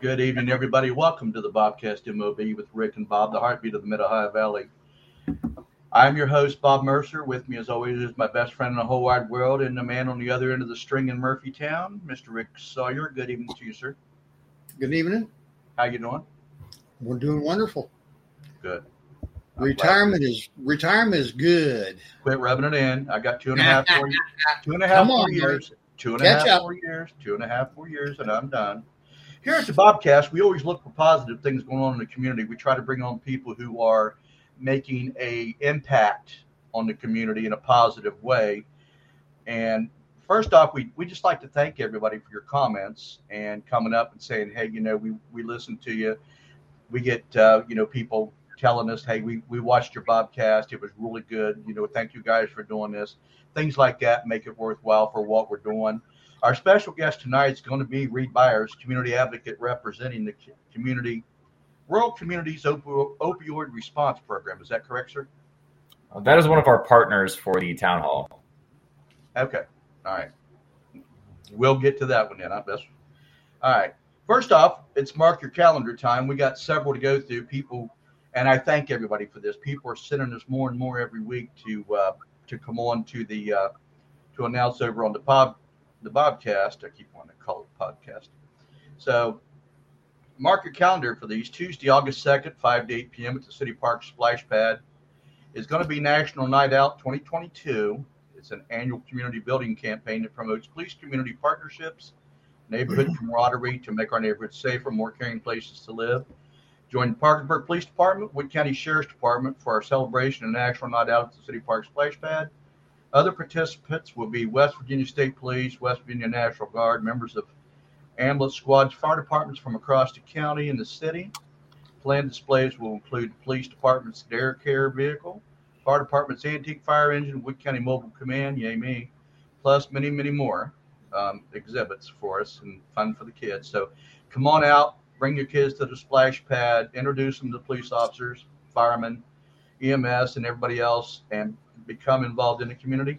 Good evening, everybody. Welcome to the Bobcast MOB with Rick and Bob, the heartbeat of the Mid-Ohio Valley. I'm your host, Bob Mercer. With me, as always, is my best friend in the whole wide world and the man on the other end of the string in Murphytown, Mr. Rick Sawyer. Good evening to you, sir. Good evening. How you doing? We're doing wonderful. Good. Retirement is good. Quit rubbing it in. I got 4 years. 2.5 years, and I'm done. Here at the Bobcast, we always look for positive things going on in the community. We try to bring on people who are making an impact on the community in a positive way. And first off, we just like to thank everybody for your comments and coming up and saying, hey, you know, we listened to you. We get, people telling us, hey, we watched your Bobcast. It was really good. You know, thank you guys for doing this. Things like that make it worthwhile for what we're doing. Our special guest tonight is going to be Reed Byers, community advocate representing the community, Rural Communities Opioid Response Program. Is that correct, sir? That is one of our partners for the town hall. Okay. All right. We'll get to that one then. I guess. All right. First off, it's mark your calendar time. We got several to go through. People, and I thank everybody for this. People are sending us more and more every week to come on to the to announce over on the Bobcast. I keep wanting to call it podcast. So mark your calendar for these. Tuesday, August 2nd, 5 to 8 p.m. at the City Park Splash Pad. It's going to be National Night Out 2022. It's an annual community building campaign that promotes police-community partnerships, neighborhood camaraderie to make our neighborhoods safer, more caring places to live. Join the Parkersburg Police Department, Wood County Sheriff's Department for our celebration of National Night Out at the City Park Splash Pad. Other participants will be West Virginia State Police, West Virginia National Guard, members of ambulance squads, fire departments from across the county and the city. Planned displays will include police department's Dare Care vehicle, fire department's antique fire engine, Wood County Mobile Command, yay me, plus many, many more exhibits for us and fun for the kids. So come on out. Bring your kids to the splash pad, introduce them to police officers, firemen, EMS, and everybody else, and become involved in the community.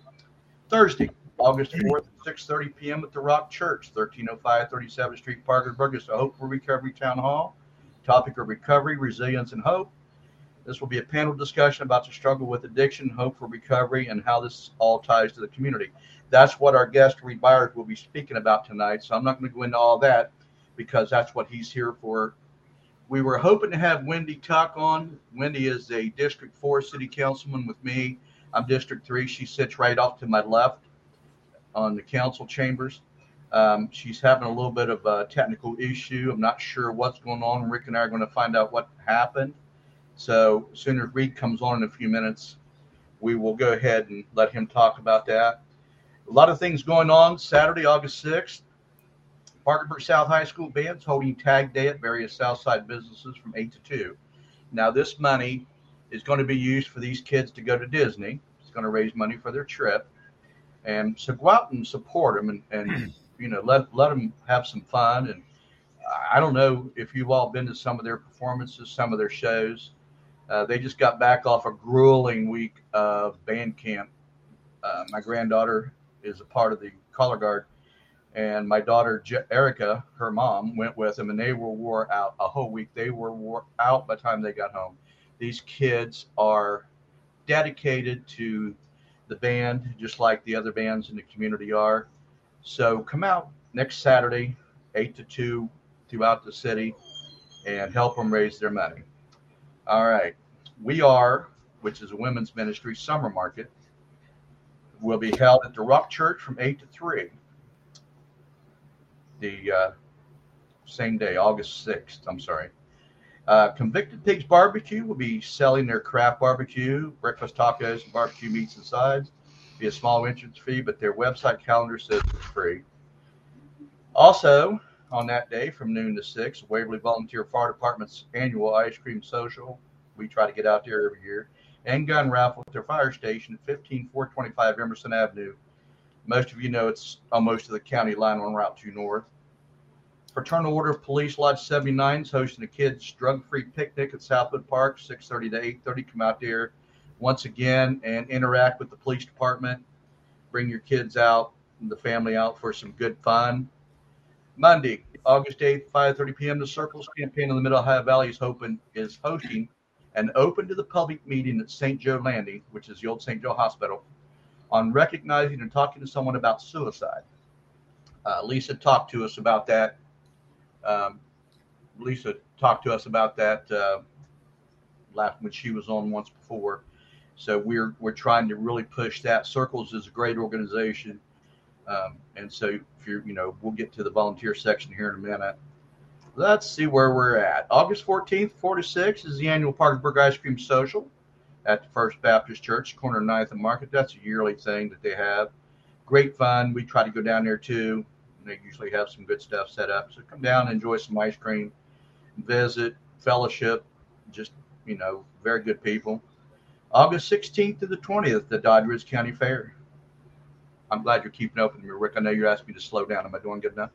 Thursday, August 4th, 6:30 p.m. at the Rock Church, 1305 37th Street, Parkersburg. It's a Hope for Recovery Town Hall. Topic of recovery, resilience, and hope. This will be a panel discussion about the struggle with addiction, hope for recovery, and how this all ties to the community. That's what our guest, Reed Byers, will be speaking about tonight, so I'm not going to go into all that, because that's what he's here for. We were hoping to have Wendy Tuck on. Wendy is a District 4 city councilman with me. I'm District 3. She sits right off to my left on the council chambers. She's having a little bit of a technical issue. I'm not sure what's going on. Rick and I are going to find out what happened. So as soon as Reed comes on in a few minutes, we will go ahead and let him talk about that. A lot of things going on. Saturday, August 6th. Parkersburg South High School band's holding Tag Day at various Southside businesses from 8 to 2. Now, this money is going to be used for these kids to go to Disney. It's going to raise money for their trip. And so go out and support them and let them have some fun. And I don't know if you've all been to some of their performances, some of their shows. They just got back off a grueling week of band camp. My granddaughter is a part of the color guard. And my daughter, Erica, her mom, went with them, and they were wore out a whole week. They were wore out by the time they got home. These kids are dedicated to the band, just like the other bands in the community are. So come out next Saturday, 8 to 2, throughout the city, and help them raise their money. All right. We Are, which is a women's ministry summer market, will be held at the Rock Church from 8 to 3. The same day, August 6th, I'm sorry. Convicted Pigs Barbecue will be selling their craft barbecue, breakfast tacos, and barbecue meats and sides. It'll be a small entrance fee, but their website calendar says it's free. Also, on that day, from noon to 6, Waverly Volunteer Fire Department's annual ice cream social. We try to get out there every year. And gun raffle at their fire station at 15425 Emerson Avenue. Most of you know it's almost to the county line on Route 2 North. Fraternal Order of Police Lodge 79 is hosting a kids' drug-free picnic at Southwood Park, 6:30 to 8:30. Come out there once again and interact with the police department. Bring your kids out and the family out for some good fun. Monday, August 8th, 5:30 p.m., the Circles Campaign in the Mid-Ohio Valley is hosting an open to the public meeting at St. Joe Landing, which is the old St. Joe Hospital, on recognizing and talking to someone about suicide. Lisa talked to us about that. When she was on once before. So we're trying to really push that. Circles is a great organization. And so if you're, we'll get to the volunteer section here in a minute. Let's see where we're at. August 14th, 4 to 6 is the annual Parkersburg Ice Cream Social at the First Baptist Church, corner of 9th and Market. That's a yearly thing that they have. Great fun. We try to go down there too. And they usually have some good stuff set up. So come down, enjoy some ice cream, visit, fellowship, just, very good people. August 16th to the 20th, the Doddridge County Fair. I'm glad you're keeping up with me, Rick. I know you asked me to slow down. Am I doing good enough?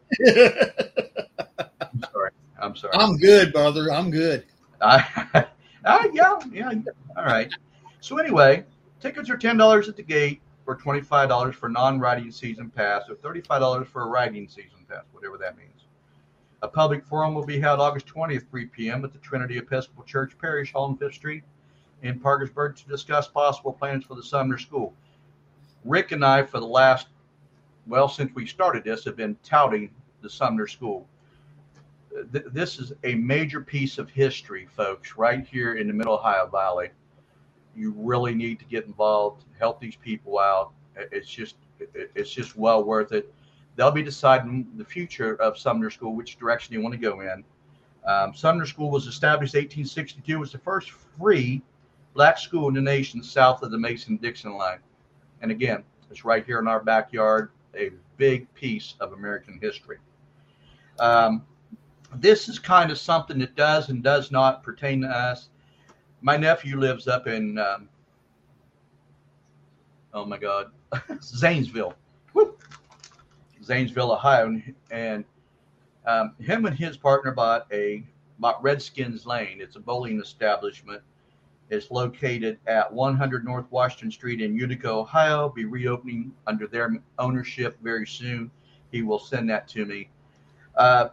I'm sorry. I'm good, brother. I'm good. Yeah. All right. So anyway, tickets are $10 at the gate or $25 for non-riding season pass or $35 for a riding season pass, whatever that means. A public forum will be held August 20th, 3 p.m. at the Trinity Episcopal Church Parish Hall on 5th Street in Parkersburg to discuss possible plans for the Sumner School. Rick and I, for the last, since we started this, have been touting the Sumner School. This is a major piece of history, folks, right here in the Middle Ohio Valley. You really need to get involved, help these people out. It's just well worth it. They'll be deciding the future of Sumner School, which direction you want to go in. Sumner School was established in 1862. It was the first free black school in the nation south of the Mason-Dixon line. And again, it's right here in our backyard, a big piece of American history. This is kind of something that does and does not pertain to us. My nephew lives up in, Zanesville. Woo! Zanesville, Ohio. And him and his partner bought Redskins Lane. It's a bowling establishment. It's located at 100 North Washington Street in Utica, Ohio. Be reopening under their ownership very soon. He will send that to me.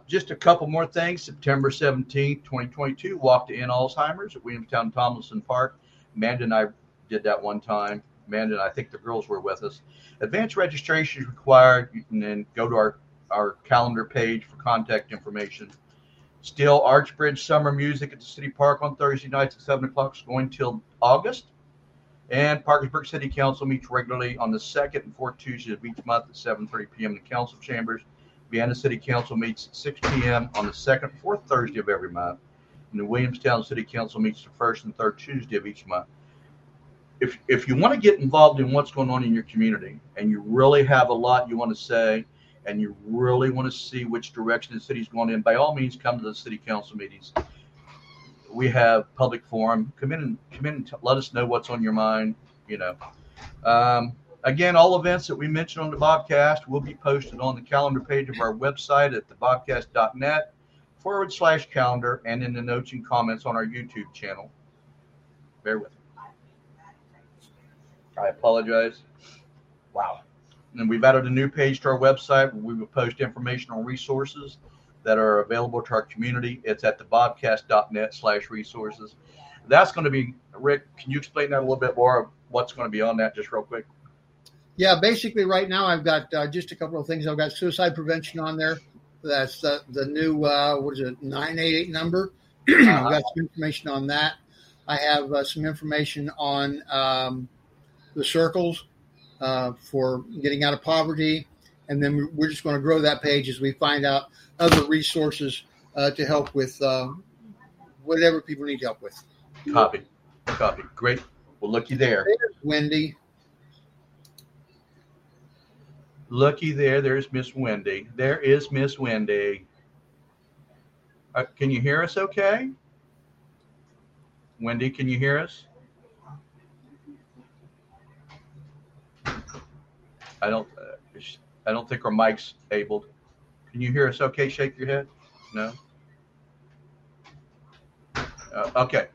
Just a couple more things. September 17, 2022, walk to end Alzheimer's at Williamstown Tomlinson Park. Amanda and I did that one time. Amanda and I think the girls were with us. Advanced registration is required. You can then go to our calendar page for contact information. Still, Archbridge Summer Music at the City Park on Thursday nights at 7 o'clock is going till August. And Parkersburg City Council meets regularly on the second and fourth Tuesday of each month at 7:30 p.m. in the Council Chambers. Vienna City Council meets at 6 p.m. on the second and fourth Thursday of every month. And the Williamstown City Council meets the first and third Tuesday of each month. If you want to get involved in what's going on in your community and you really have a lot you want to say, and you really want to see which direction the city's going in, by all means, come to the city council meetings. We have public forum. Come in and let us know what's on your mind. Again, all events that we mentioned on the Bobcast will be posted on the calendar page of our website at thebobcast.net /calendar and in the notes and comments on our YouTube channel. Bear with me. I apologize. Wow. And we've added a new page to our website where we will post informational resources that are available to our community. It's at thebobcast.net /resources. That's going to be, Rick, can you explain that a little bit more of what's going to be on that just real quick? Yeah, basically right now I've got just a couple of things. I've got suicide prevention on there. That's the new, 988 number. I've got some information on that. I have some information on the circles. For getting out of poverty. And then we're just going to grow that page as we find out other resources to help with whatever people need help with. Copy. Great. Well, looky there. There's Wendy. Looky there. There is Miss Wendy. Can you hear us okay? Wendy, can you hear us? I don't think our mic's able. Can you hear us okay? Shake your head. No? Okay.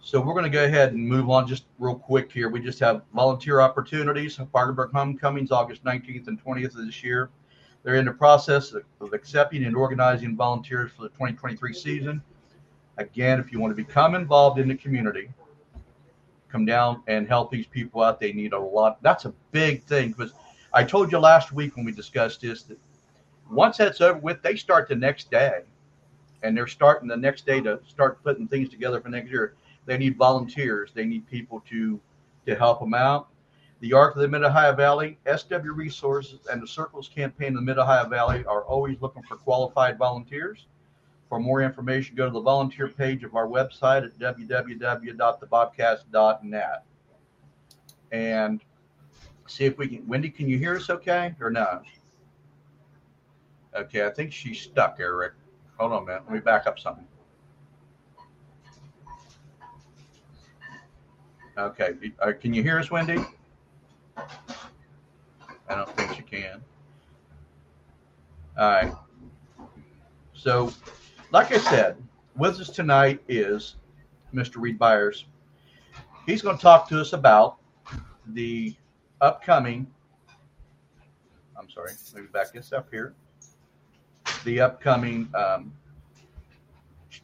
So we're going to go ahead and move on just real quick here. We just have volunteer opportunities. Parkersburg Homecomings, August 19th and 20th of this year. They're in the process of accepting and organizing volunteers for the 2023 season. Again, if you want to become involved in the community, come down and help these people out. They need a lot. That's a big thing, because I told you last week when we discussed this that once that's over with, they start the next day, and they're starting the next day to start putting things together for next year. They need volunteers. They need people to help them out. The Arc of the Mid-Ohio Valley, SW Resources, and the Circles Campaign in the Mid-Ohio Valley are always looking for qualified volunteers. For more information, go to the volunteer page of our website at www.thebobcast.net. And see if we can. Wendy, can you hear us okay or no? Okay, I think she's stuck, Eric. Hold on a minute. Let me back up something. Okay, can you hear us, Wendy? I don't think she can. All right. So, like I said, with us tonight is Mr. Reed Byers. He's going to talk to us about the upcoming, I'm sorry, let me back this up here, the upcoming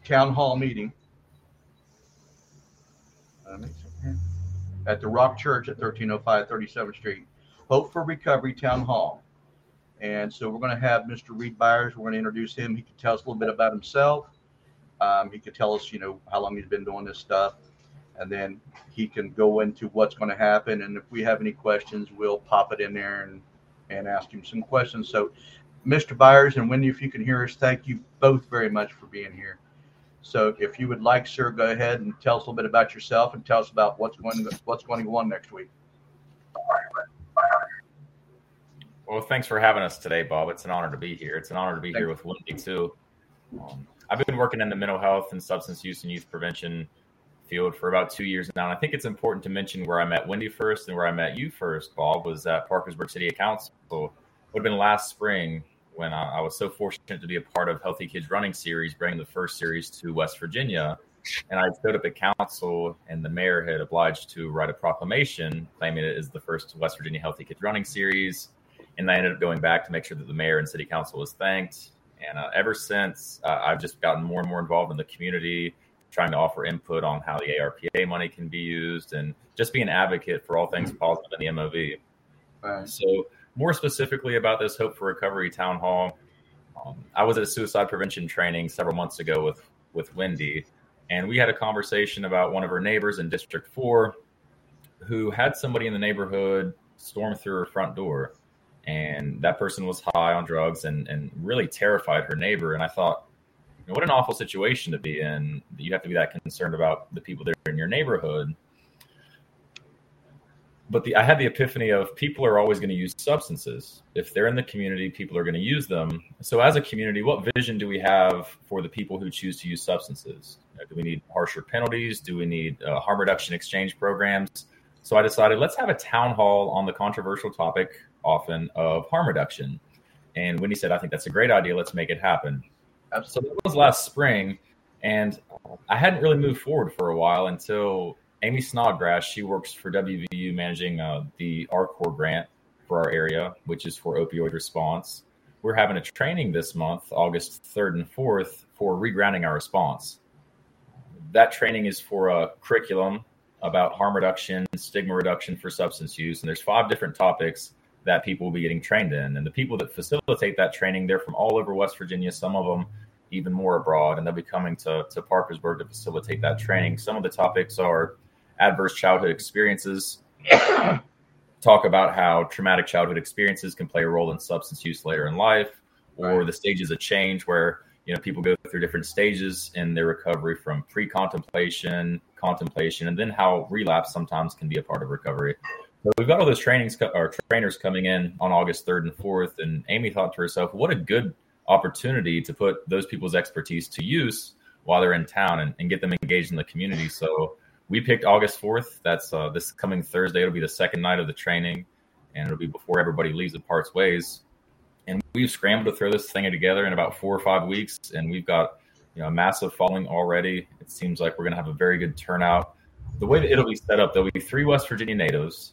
town hall meeting. Let me see. At the Rock Church at 1305 37th Street, Hope for Recovery Town Hall. And so we're going to have Mr. Reed Byers. We're going to introduce him. He can tell us a little bit about himself. He could tell us, you know, how long he's been doing this stuff. And then he can go into what's going to happen. And if we have any questions, we'll pop it in there and ask him some questions. So, Mr. Byers and Wendy, if you can hear us, thank you both very much for being here. So if you would like, sir, go ahead and tell us a little bit about yourself and tell us about what's going on next week. Well, thanks for having us today, Bob. It's an honor to be here. It's an honor to be here with Wendy, too. I've been working in the mental health and substance use and youth prevention field for about 2 years now. And I think it's important to mention where I met Wendy first and where I met you first, Bob, was at Parkersburg City Council. It would have been last spring, when I was so fortunate to be a part of Healthy Kids Running Series, bringing the first series to West Virginia. And I showed up at council, and the mayor had obliged to write a proclamation claiming it is the first West Virginia Healthy Kids Running Series. And I ended up going back to make sure that the mayor and city council was thanked. And ever since, I've just gotten more and more involved in the community, trying to offer input on how the ARPA money can be used, and just be an advocate for all things positive in the MOV. So, more specifically about this Hope for Recovery Town Hall, I was at a suicide prevention training several months ago with Wendy, and we had a conversation about one of her neighbors in District 4 who had somebody in the neighborhood storm through her front door. And that person was high on drugs and really terrified her neighbor. And I thought, you know, what an awful situation to be in. You have to be that concerned about the people that are in your neighborhood. But I had the epiphany of people are always going to use substances. If they're in the community, people are going to use them. So as a community, what vision do we have for the people who choose to use substances? You know, do we need harsher penalties? Do we need harm reduction exchange programs? So I decided let's have a town hall on the controversial topic often of harm reduction. And Wendy said, I think that's a great idea. Let's make it happen. Absolutely. So it was last spring, and I hadn't really moved forward for a while until Amy Snodgrass, she works for WVU managing the RCOR grant for our area, which is for opioid response. We're having a training this month, August 3rd and 4th, for regrounding our response. That training is for a curriculum about harm reduction, stigma reduction for substance use. And there's 5 different topics that people will be getting trained in. And the people that facilitate that training, they're from all over West Virginia, some of them even more abroad. And they'll be coming to Parkersburg to facilitate that training. Some of the topics are adverse childhood experiences, talk about how traumatic childhood experiences can play a role in substance use later in life, or the stages of change where, you know, people go through different stages in their recovery from pre-contemplation, contemplation, and then how relapse sometimes can be a part of recovery. So we've got all those trainers coming in on August 3rd and 4th, and Amy thought to herself, what a good opportunity to put those people's expertise to use while they're in town and get them engaged in the community. So we picked August 4th. That's this coming Thursday. It'll be the second night of the training, and it'll be before everybody leaves and parts ways. And we've scrambled to throw this thing together in about 4 or 5 weeks, and we've got, you know, a massive following already. It seems like we're going to have a very good turnout. The way that it'll be set up, there'll be 3 West Virginia natives.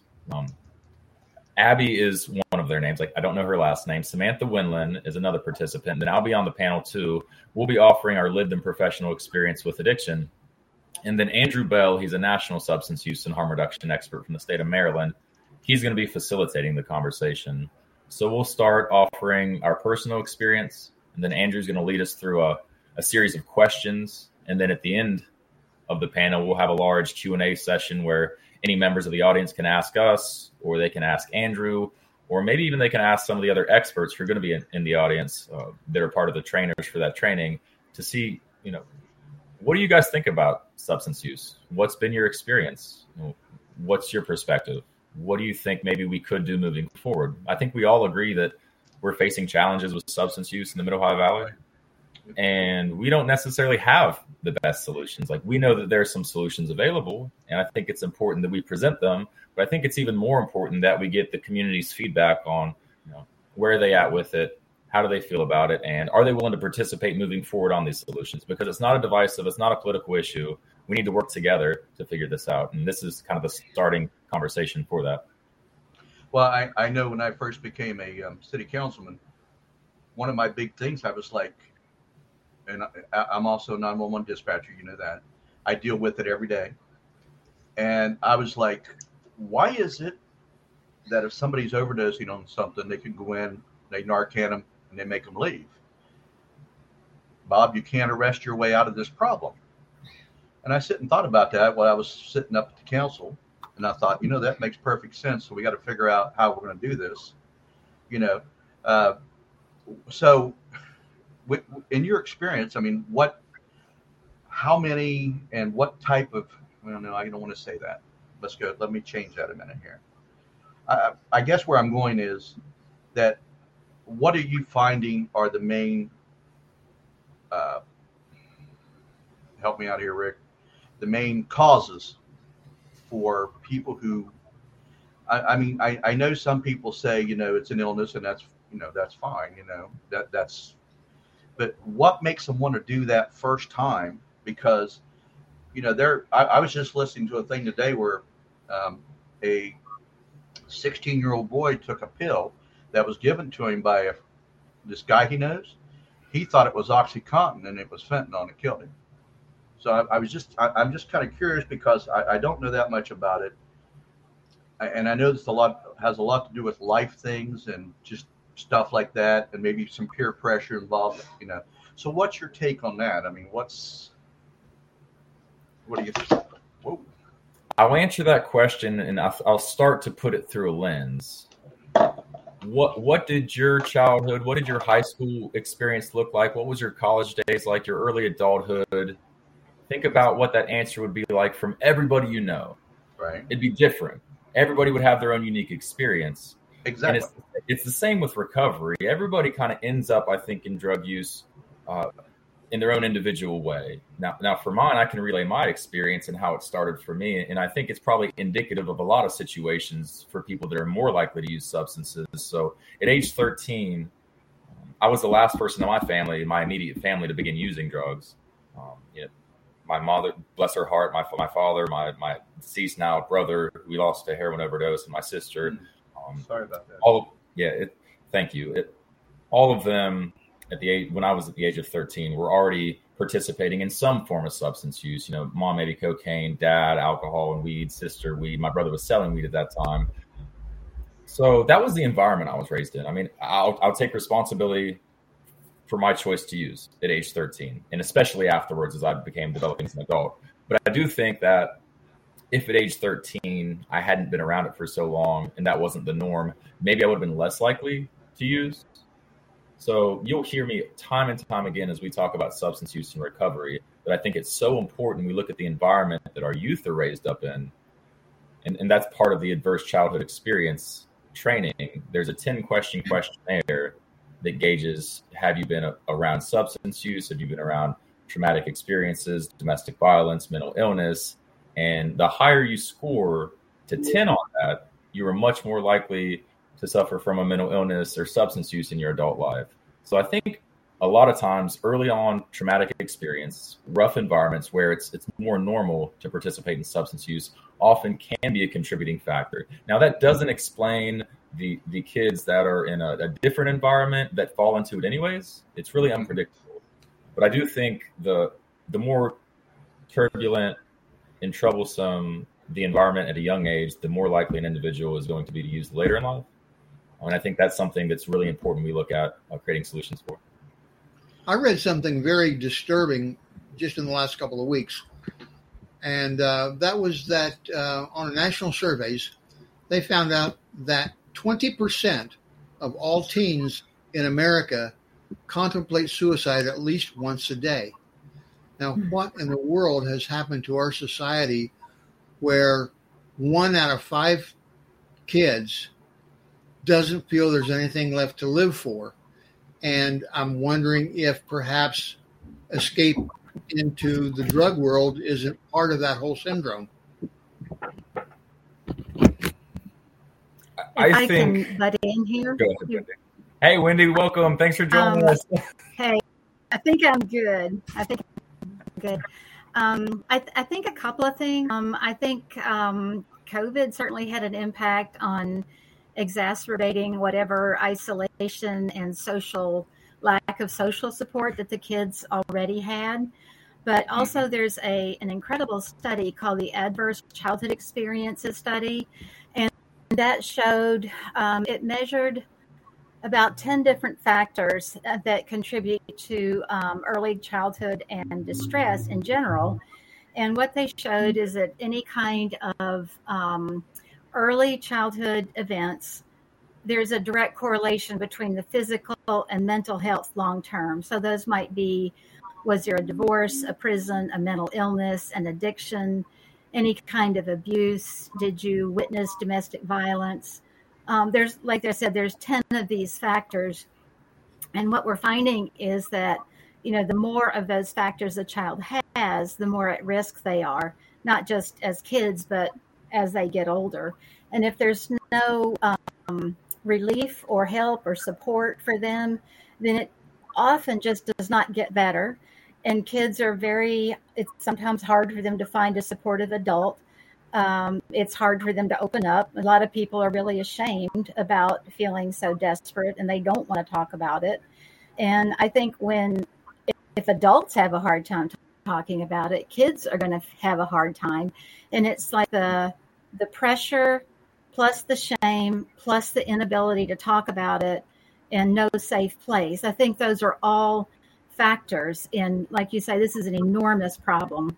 Abby is one of their names. Like, I don't know her last name. Samantha Winland is another participant. Then I'll be on the panel too. We'll be offering our lived and professional experience with addiction. And then Andrew Bell, he's a national substance use and harm reduction expert from the state of Maryland. He's going to be facilitating the conversation. So we'll start offering our personal experience. And then Andrew's going to lead us through a series of questions. And then at the end of the panel, we'll have a large Q&A session where any members of the audience can ask us, or they can ask Andrew, or maybe even they can ask some of the other experts who are going to be in the audience that are part of the trainers for that training to see, you know, what do you guys think about substance use? What's been your experience? What's your perspective? What do you think maybe we could do moving forward? I think we all agree that we're facing challenges with substance use in the Mid-Ohio Valley, and we don't necessarily have the best solutions. Like, we know that there are some solutions available, and I think it's important that we present them, but I think it's even more important that we get the community's feedback on, you know, where are they at with it? How do they feel about it? And are they willing to participate moving forward on these solutions? Because it's not a divisive, it's not a political issue. We need to work together to figure this out. And this is kind of the starting conversation for that. Well, I know when I first became a city councilman, one of my big things, I was like, and I'm also a 911 dispatcher, you know that. I deal with it every day. And I was like, why is it that if somebody's overdosing on something, they can go in, they Narcan them, and they make them leave? Bob, you can't arrest your way out of this problem. And I sit and thought about that while I was sitting up at the council. And I thought, you know, that makes perfect sense. So we got to figure out how we're going to do this, you know. So in your experience, I mean, how many and what type of, well, no, I don't want to say that. Let me change that a minute here. I guess where I'm going is that what are you finding are the main, help me out here, Rick, the main causes for people who, I mean, I know some people say, you know, it's an illness and that's, you know, that's fine, you know, that's, but what makes them want to do that first time? Because, you know, I was just listening to a thing today where a 16-year-old boy took a pill that was given to him by this guy he knows. He thought it was OxyContin and it was fentanyl and it killed him. So I'm just kind of curious because I don't know that much about it. And I know this has a lot to do with life things and just stuff like that. And maybe some peer pressure involved, you know. So what's your take on that? I mean, what do you think? Whoa. I'll answer that question and I'll start to put it through a lens. What did your childhood, what did your high school experience look like? What was your college days like, your early adulthood? Think about what that answer would be like from everybody you know. Right. It'd be different. Everybody would have their own unique experience. Exactly. And it's the same with recovery. Everybody kind of ends up, I think, in drug use in their own individual way. Now, for mine, I can relay my experience and how it started for me. And I think it's probably indicative of a lot of situations for people that are more likely to use substances. So at age 13, I was the last person in my family, my immediate family, to begin using drugs. You know, my mother, bless her heart, my father, my deceased now brother, we lost to heroin overdose, and my sister. Sorry about that. Thank you. All of them when I was at the age of 13, were already participating in some form of substance use. You know, mom maybe cocaine, dad alcohol and weed, sister weed. My brother was selling weed at that time. So that was the environment I was raised in. I mean, I'll take responsibility for my choice to use at age 13, and especially afterwards as I became developing as an adult. But I do think that if at age 13 I hadn't been around it for so long and that wasn't the norm, maybe I would have been less likely to use. So you'll hear me time and time again as we talk about substance use and recovery, but I think it's so important we look at the environment that our youth are raised up in, and that's part of the adverse childhood experience training. There's a 10-question questionnaire that gauges, have you been around substance use? Have you been around traumatic experiences, domestic violence, mental illness? And the higher you score to 10 on that, you are much more likely to suffer from a mental illness or substance use in your adult life. So I think a lot of times early on traumatic experience, rough environments where it's more normal to participate in substance use often can be a contributing factor. Now that doesn't explain the kids that are in a different environment that fall into it anyways. It's really unpredictable. But I do think the more turbulent and troublesome the environment at a young age, the more likely an individual is going to be to use later in life. And I think that's something that's really important we look at creating solutions for. I read something very disturbing just in the last couple of weeks. And that was that on national surveys, they found out that 20% of all teens in America contemplate suicide at least once a day. Now, what in the world has happened to our society where 1 out of 5 kids doesn't feel there's anything left to live for? And I'm wondering if perhaps escape into the drug world isn't part of that whole syndrome. I think, can butt in here. Go ahead, Wendy. Hey, Wendy, welcome. Thanks for joining us. Hey, I think I'm good. I think a couple of things. I think COVID certainly had an impact on exacerbating whatever isolation and lack of social support that the kids already had. But also there's an incredible study called the Adverse Childhood Experiences Study. And that showed, it measured about 10 different factors that contribute to early childhood and distress in general. And what they showed is that any kind of early childhood events, there's a direct correlation between the physical and mental health long term. So those might be, was there a divorce, a prison, a mental illness, an addiction, any kind of abuse? Did you witness domestic violence? There's, like I said, there's 10 of these factors. And what we're finding is that, the more of those factors a child has, the more at risk they are, not just as kids, but as they get older. And if there's no relief or help or support for them, then it often just does not get better. And kids are it's sometimes hard for them to find a supportive adult. It's hard for them to open up. A lot of people are really ashamed about feeling so desperate, and they don't want to talk about it. And I think if adults have a hard time talking about it, kids are going to have a hard time. And it's like the pressure plus the shame plus the inability to talk about it and no safe place. I think those are all factors, and like you say, this is an enormous problem.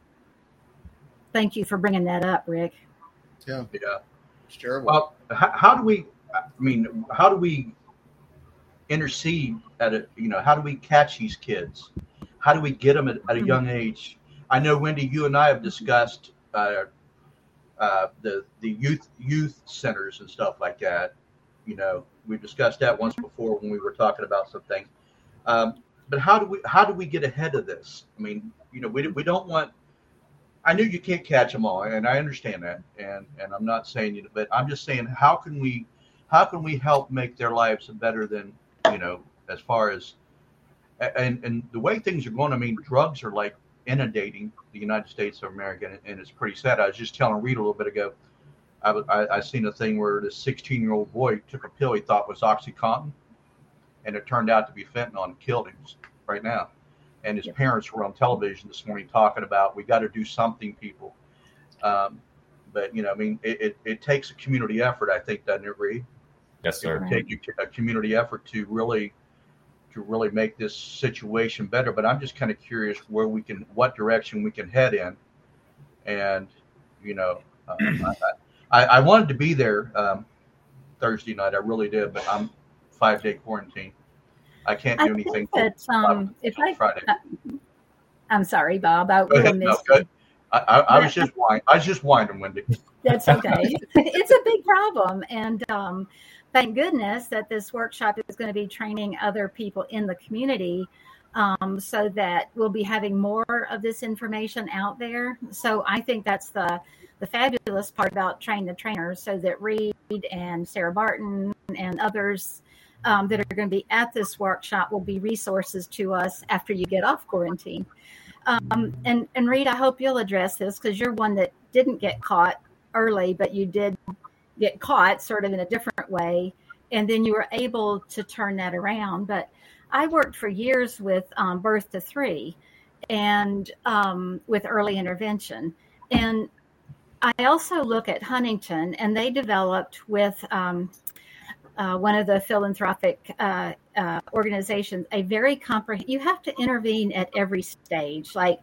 Thank you for bringing that up, Rick. Yeah, it's terrible. Well, how do we intercede at it? How do we catch these kids? How do we get them at a young age? I know, Wendy, you and I have discussed the youth centers and stuff like that. We discussed that once before when we were talking about some things. But how do we get ahead of this? We don't want. I know you can't catch them all, and I understand that, and I'm not saying you, but I'm just saying how can we help make their lives better than as far as and the way things are going. Drugs are like inundating the United States of America, and it's pretty sad. I was just telling Reed a little bit ago. I seen a thing where this 16-year-old boy took a pill he thought was OxyContin. And it turned out to be fentanyl and killed him right now. And his parents were on television this morning talking about, we got to do something, people. It takes a community effort, I think, doesn't it, Reed? Yes, sir. It takes a community effort to really make this situation better. But I'm just kind of curious what direction we can head in. And, I wanted to be there Thursday night. I really did, but I'm 5-day quarantine. I can't do anything. That, Friday. I'm sorry, Bob. I will miss you. I was just whining, Wendy. That's okay. It's a big problem, and thank goodness that this workshop is going to be training other people in the community, so that we'll be having more of this information out there. So I think that's the fabulous part about Train the Trainers, so that Reed and Sarah Barton and others that are going to be at this workshop will be resources to us after you get off quarantine. And Reed, I hope you'll address this because you're one that didn't get caught early, but you did get caught sort of in a different way. And then you were able to turn that around. But I worked for years with birth to three and with early intervention. And I also look at Huntington, and they developed with one of the philanthropic organizations, a very comprehensive, you have to intervene at every stage. Like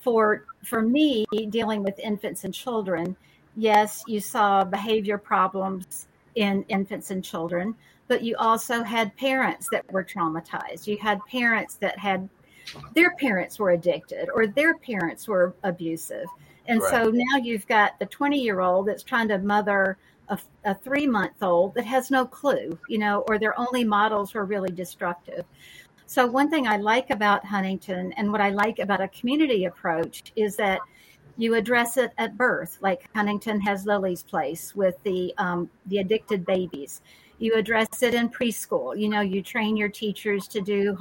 for me, dealing with infants and children, yes, you saw behavior problems in infants and children, but you also had parents that were traumatized. You had parents that had, their parents were addicted or their parents were abusive. And right. So now you've got the 20-year-old that's trying to mother a 3-month-old that has no clue, you know, or their only models were really destructive. So one thing I like about Huntington and what I like about a community approach is that you address it at birth, like Huntington has Lily's Place with the addicted babies. You address it in preschool. You know, you train your teachers to do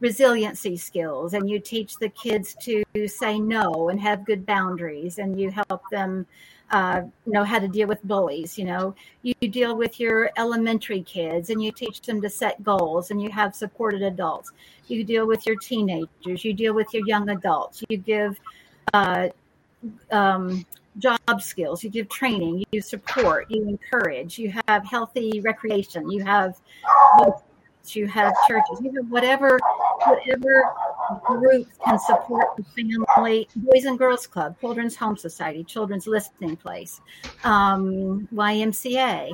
resiliency skills, and you teach the kids to say no and have good boundaries, and you help them know how to deal with bullies. You know, you deal with your elementary kids and you teach them to set goals, and you have supported adults. You deal with your teenagers, you deal with your young adults, you give job skills, you give training, you support, you encourage, you have healthy recreation, you have you have churches, you have whatever groups can support the family. Boys and Girls Club, Children's Home Society, Children's Listening Place, YMCA.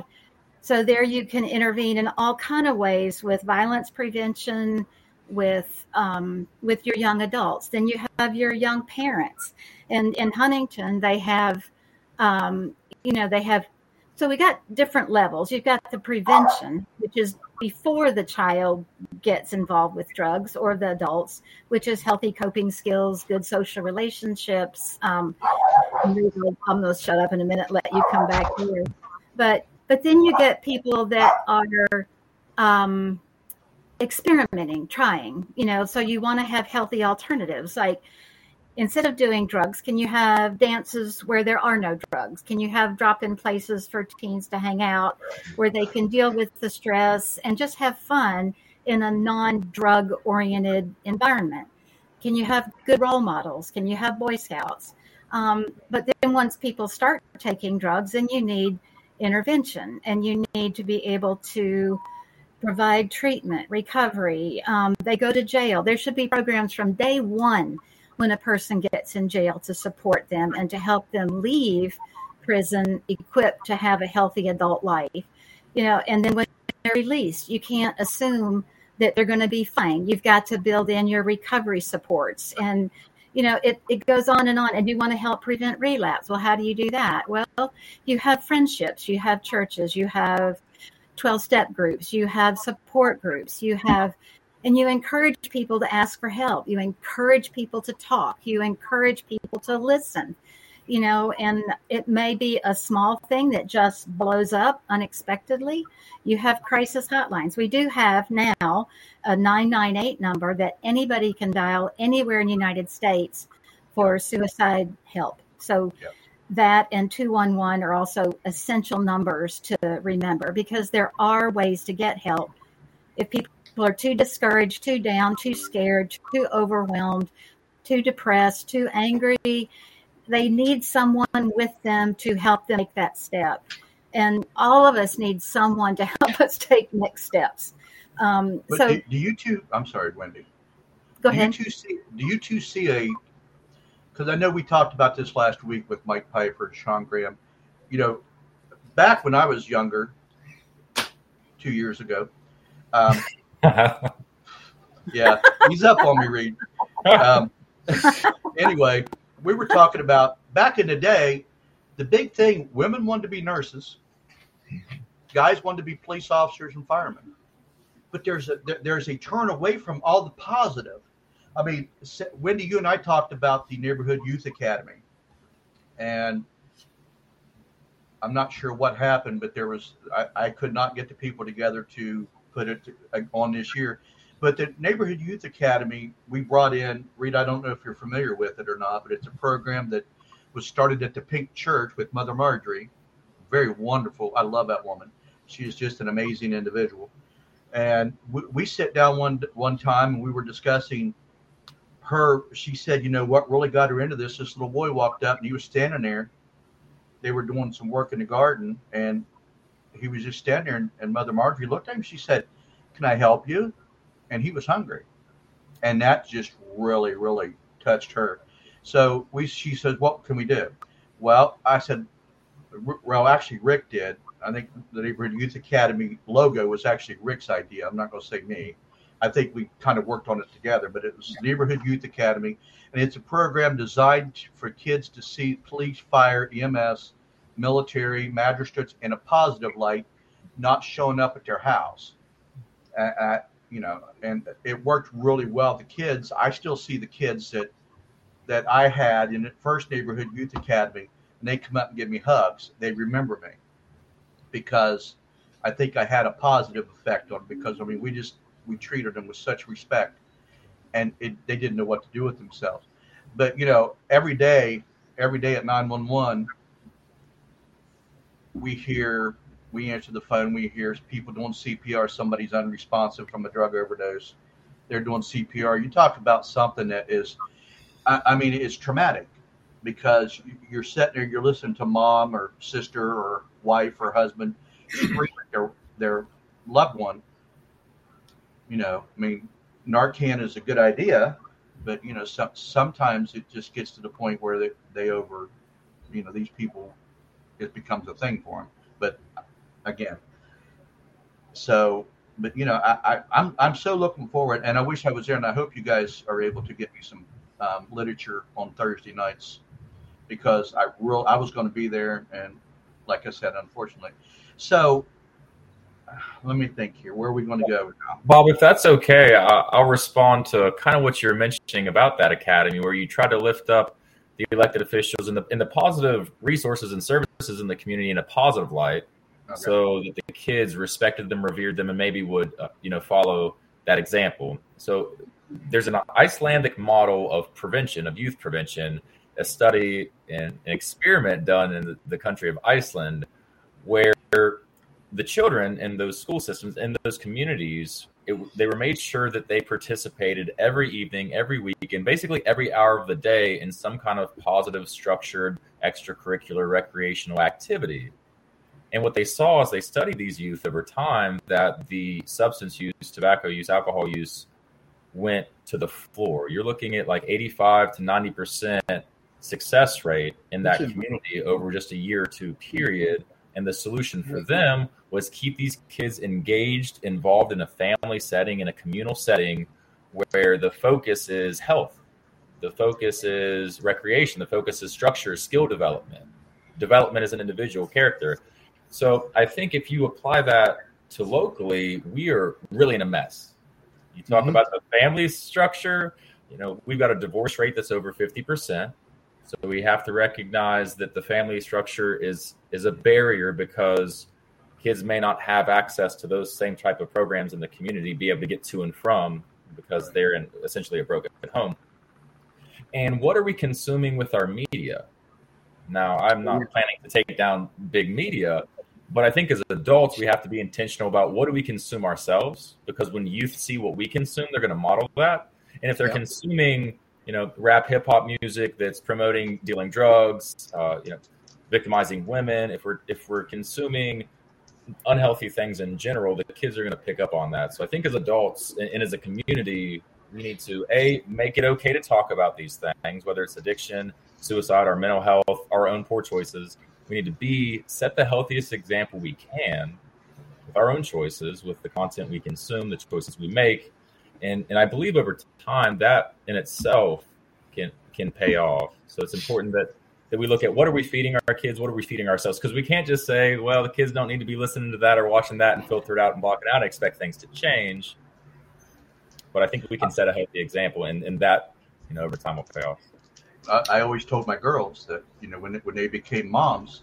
So there you can intervene in all kind of ways with violence prevention, with your young adults. Then you have your young parents, and in Huntington they have, so we got different levels. You've got the prevention, which is before the child gets involved with drugs or the adults, which is healthy coping skills, good social relationships. I'm going to shut up in a minute, let you come back here. But then you get people that are experimenting, trying, you know, so you want to have healthy alternatives. Like, instead of doing drugs, can you have dances where there are no drugs? Can you have drop-in places for teens to hang out where they can deal with the stress and just have fun in a non-drug-oriented environment? Can you have good role models? Can you have Boy Scouts? But then once people start taking drugs, then you need intervention, and you need to be able to provide treatment, recovery. They go to jail. There should be programs from day one when a person gets in jail to support them and to help them leave prison equipped to have a healthy adult life, you know. And then when they're released, you can't assume that they're going to be fine. You've got to build in your recovery supports, and, you know, it goes on. And you want to help prevent relapse. Well, how do you do that? Well, you have friendships, you have churches, you have 12-step groups, you have support groups, you have, and you encourage people to ask for help. You encourage people to talk. You encourage people to listen, you know, and it may be a small thing that just blows up unexpectedly. You have crisis hotlines. We do have now a 998 number that anybody can dial anywhere in the United States for suicide help. So yep. That and 211 are also essential numbers to remember, because there are ways to get help if people are too discouraged, too down, too scared, too overwhelmed, too depressed, too angry. They need someone with them to help them make that step. And all of us need someone to help us take next steps. So do you two, I'm sorry, Wendy. Go ahead. Do you two see because I know we talked about this last week with Mike Piper and Sean Graham, you know, back when I was younger, 2 years ago, yeah, he's up on me, Reed. Anyway, we were talking about back in the day, the big thing, women wanted to be nurses, guys wanted to be police officers and firemen. But there's a turn away from all the positive. I mean, Wendy, you and I talked about the Neighborhood Youth Academy, and I'm not sure what happened, but there was I could not get the people together to put it on this year. But the Neighborhood Youth Academy, we brought in, Reed, I don't know if you're familiar with it or not, but it's a program that was started at the Pink Church with Mother Marjorie. Very wonderful. I love that woman. She is just an amazing individual. And we sit down one time and we were discussing her. She said, you know, what really got her into this, this little boy walked up and he was standing there. They were doing some work in the garden and he was just standing there. And Mother Marjorie looked at him. She said, can I help you? And he was hungry. And that just really, really touched her. So she says, what can we do? Well, I said, well, actually, Rick did. I think the Neighborhood Youth Academy logo was actually Rick's idea. I'm not going to say me. I think we kind of worked on it together, but it was Neighborhood Youth Academy. And it's a program designed for kids to see police, fire, EMS, military, magistrates in a positive light, not showing up at their house. And it worked really well. The kids, I still see the kids that I had in the first Neighborhood Youth Academy, and they come up and give me hugs. They remember me. Because I think I had a positive effect on it, because, I mean, we treated them with such respect, and they didn't know what to do with themselves. But, you know, every day at 911, we answer the phone, we hear people doing CPR, somebody's unresponsive from a drug overdose. They're doing CPR. You talk about something that is, I mean, it's traumatic. Because you're sitting there, you're listening to mom or sister or wife or husband scream at their loved one. You know, I mean, Narcan is a good idea, but, you know, sometimes it just gets to the point where these people, it becomes a thing for them. But again, you know, I'm so looking forward, and I wish I was there, and I hope you guys are able to get me some literature on Thursday nights, because I was going to be there, and like I said, unfortunately. So let me think here. Where are we going to go now? Bob, if that's okay, I'll respond to kind of what you're mentioning about that academy, where you try to lift up the elected officials and the positive resources and services in the community in a positive light, okay, so that the kids respected them, revered them, and maybe would follow that example. So there's an Icelandic model of prevention, of youth prevention, a study and an experiment done in the country of Iceland, where the children in those school systems, in those communities, they were made sure that they participated every evening, every weekend, basically every hour of the day in some kind of positive, structured, extracurricular, recreational activity. And what they saw as they studied these youth over time, that the substance use, tobacco use, alcohol use, went to the floor. You're looking at like 85 to 90% success rate in that community over just a year or two period. And the solution for them was keep these kids engaged, involved in a family setting, in a communal setting, where the focus is health. The focus is recreation. The focus is structure, skill development. Development as an individual character. So I think if you apply that to locally, we are really in a mess. You talk about the family structure, you know, we've got a divorce rate that's over 50%. So we have to recognize that the family structure is a barrier, because kids may not have access to those same type of programs in the community, be able to get to and from, because they're in essentially a broken home. And what are we consuming with our media? Now, I'm not planning to take down big media, but I think as adults, we have to be intentional about what do we consume ourselves, because when youth see what we consume, they're going to model that. And if they're consuming, you know, rap, hip hop music that's promoting dealing drugs, victimizing women, if we're consuming unhealthy things in general, the kids are going to pick up on that. So I think as adults and as a community, we need to make it okay to talk about these things, whether it's addiction, suicide, our mental health, our own poor choices. We need to set the healthiest example we can with our own choices, with the content we consume, the choices we make. And I believe over time that in itself can pay off. So it's important that we look at what are we feeding our kids? What are we feeding ourselves? Because we can't just say, well, the kids don't need to be listening to that or watching that and filter it out and block it out and expect things to change. But I think we can set a healthy example, and that, you know, over time will pay off. I always told my girls that, you know, when they became moms,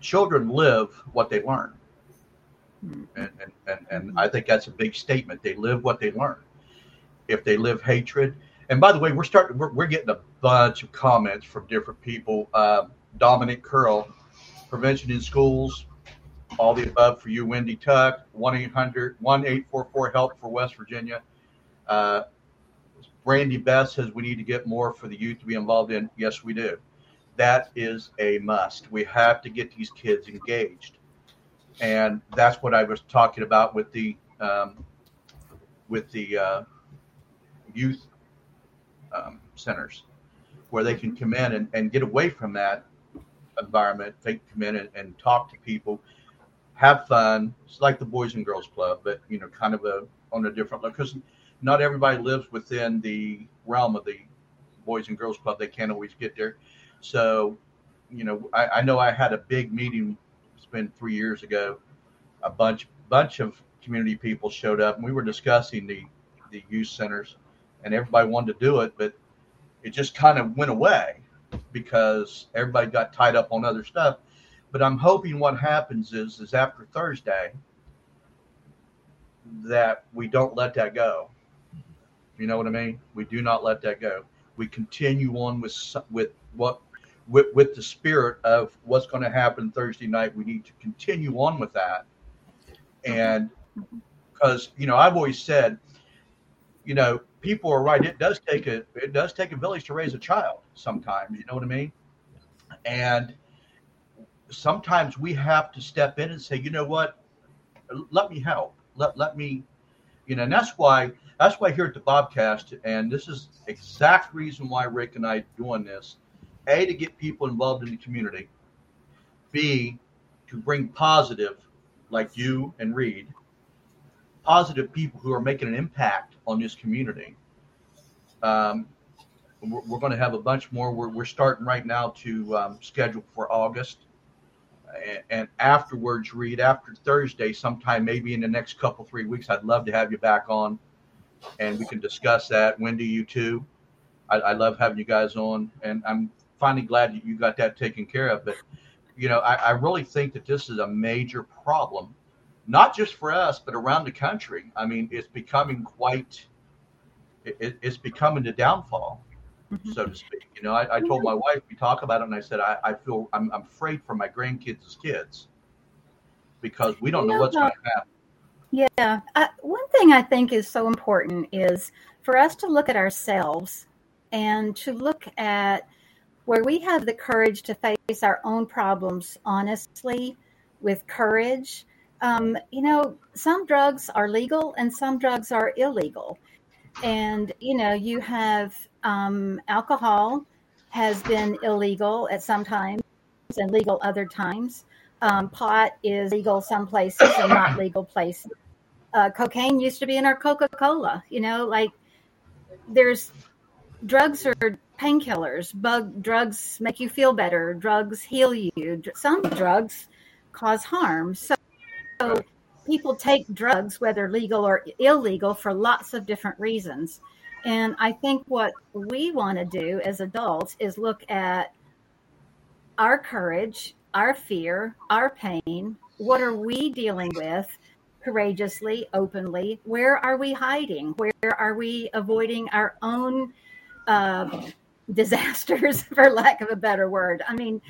children live what they learn. And I think that's a big statement. They live what they learn. If they live hatred, And by the way, we're getting a bunch of comments from different people. Dominic Curl, prevention in schools, all the above for you. Wendy Tuck, 1-800-1844-HELP for West Virginia. Brandy Beth says we need to get more for the youth to be involved in. Yes, we do. That is a must. We have to get these kids engaged. And that's what I was talking about with the youth centers, where they can come in and get away from that environment. They can come in and talk to people, have fun. It's like the Boys and Girls Club, but, you know, kind of on a different level, because not everybody lives within the realm of the Boys and Girls Club. They can't always get there. So, you know I had a big meeting. It's been 3 years ago. A bunch of community people showed up, and we were discussing the youth centers, and everybody wanted to do it, but it just kind of went away because everybody got tied up on other stuff. But I'm hoping what happens is after Thursday that we don't let that go. You know what I mean? We do not let that go. We continue on with the spirit of what's going to happen Thursday night. We need to continue on with that. And because, you know, I've always said, you know, people are right. It does take a village to raise a child sometimes. You know what I mean? And sometimes we have to step in and say, you know what? Let me help. Let me, you know, and that's why here at the Bobcast, and this is exact reason why Rick and I are doing this. A, to get people involved in the community. B, to bring positive, like you and Reed, positive people who are making an impact on this community. We're going to have a bunch more. We're starting right now to schedule for August. And afterwards, Reed, after Thursday, sometime maybe in the next couple, 3 weeks, I'd love to have you back on and we can discuss that. Wendy, you too. I love having you guys on, and I'm finally glad that you got that taken care of. But, you know, I really think that this is a major problem, not just for us, but around the country. I mean, it's becoming it's becoming the downfall, so to speak. You know, I told my wife, we talk about it, and I said, I'm afraid for my grandkids' kids because we don't know what's going to happen. Yeah. One thing I think is so important is for us to look at ourselves and to look at where we have the courage to face our own problems honestly, with courage. You know, some drugs are legal and some drugs are illegal. And, you know, you have alcohol has been illegal at some times and legal other times. Pot is legal some places and not legal places. Cocaine used to be in our Coca-Cola. You know, like there's drugs are painkillers. Drugs make you feel better. Drugs heal you. Some drugs cause harm. So people take drugs, whether legal or illegal, for lots of different reasons. And I think what we want to do as adults is look at our courage, our fear, our pain. What are we dealing with courageously, openly? Where are we hiding? Where are we avoiding our own disasters, for lack of a better word? I mean,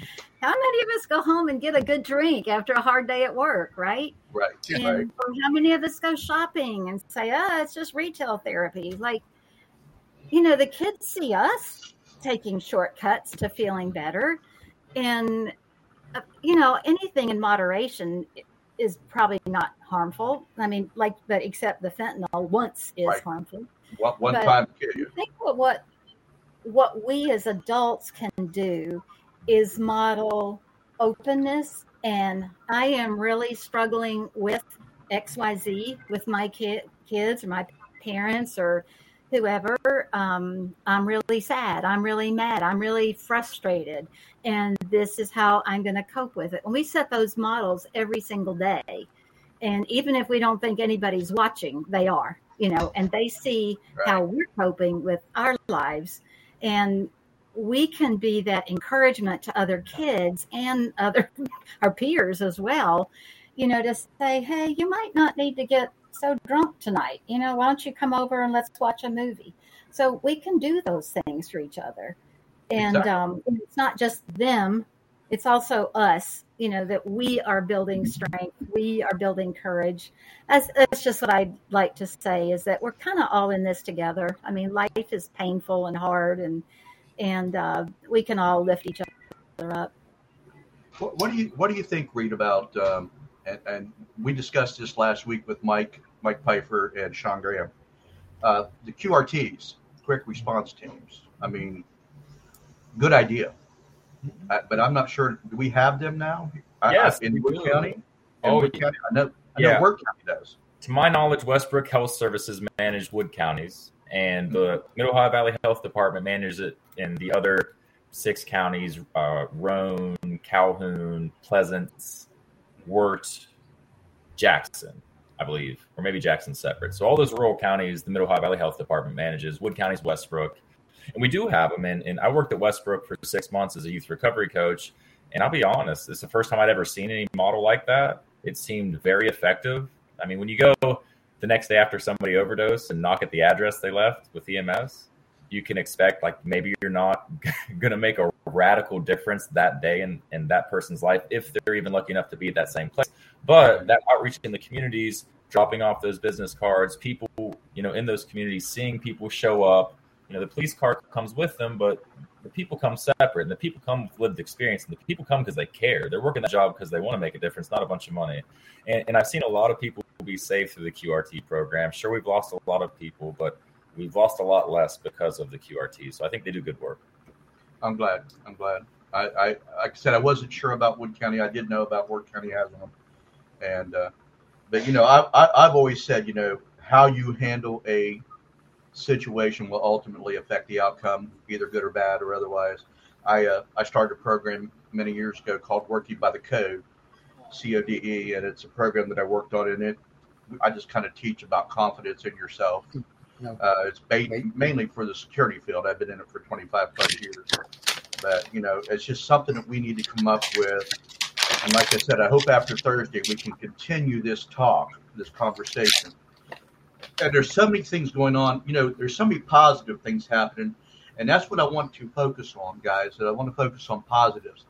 how many of us go home and get a good drink after a hard day at work, right? Right. And, right. Or how many of us go shopping and say, it's just retail therapy. Like, you know, the kids see us taking shortcuts to feeling better. And, you know, anything in moderation is probably not harmful. I mean, like, but except the fentanyl once is right. Harmful. One time kill you. I think what we as adults can do is model openness. And I am really struggling with XYZ with my kids or my parents or whoever. I'm really sad. I'm really mad. I'm really frustrated. And this is how I'm going to cope with it. And we set those models every single day. And even if we don't think anybody's watching, they are, you know, and they see right. How we're coping with our lives. And we can be that encouragement to other kids and our peers as well, you know, to say, hey, you might not need to get so drunk tonight. You know, why don't you come over and let's watch a movie? So we can do those things for each other. And exactly. It's not just them. It's also us, you know, that we are building strength. We are building courage. That's just what I'd like to say, is that we're kind of all in this together. I mean, life is painful and hard, and we can all lift each other up. What do you think, Reed, about, and we discussed this last week with Mike Pfeiffer and Sean Graham, the QRTs, quick response teams. I mean, good idea. But I'm not sure. Do we have them now? Yes, in Wood County. County, I know Wood County does. To my knowledge, Westbrook Health Services managed Wood Counties, and the Mid-Ohio Valley Health Department manages it in the other 6 counties: Roane, Calhoun, Pleasance, Wirt, Jackson, I believe, or maybe Jackson's separate. So all those rural counties, the Mid-Ohio Valley Health Department manages. Wood County's Westbrook. And we do have them. And I worked at Westbrook for 6 months as a youth recovery coach. And I'll be honest, it's the first time I'd ever seen any model like that. It seemed very effective. I mean, when you go the next day after somebody overdosed and knock at the address they left with EMS, you can expect, like, maybe you're not going to make a radical difference that day in that person's life, if they're even lucky enough to be at that same place. But that outreach in the communities, dropping off those business cards, people, you know, in those communities, seeing people show up. You know, the police car comes with them, but the people come separate, and the people come with lived experience, and the people come because they care. They're working that job because they want to make a difference, not a bunch of money. And I've seen a lot of people be saved through the QRT program. Sure, we've lost a lot of people, but we've lost a lot less because of the QRT. So I think they do good work. I'm glad. Like I said, I wasn't sure about Wood County. I did know about Wood County having them. And, but, you know, I've always said, you know, how you handle a situation will ultimately affect the outcome, either good or bad or otherwise. I started a program many years ago called Working by the Code, CODE, and it's a program that I worked on. In it, I just kind of teach about confidence in yourself. It's mainly for the security field. I've been in it for 25 plus years, but you know, it's just something that we need to come up with. And like I said, I hope after Thursday we can continue this conversation. And there's so many things going on, you know, there's so many positive things happening. And that's what I want to focus on, guys, that I want to focus on positives.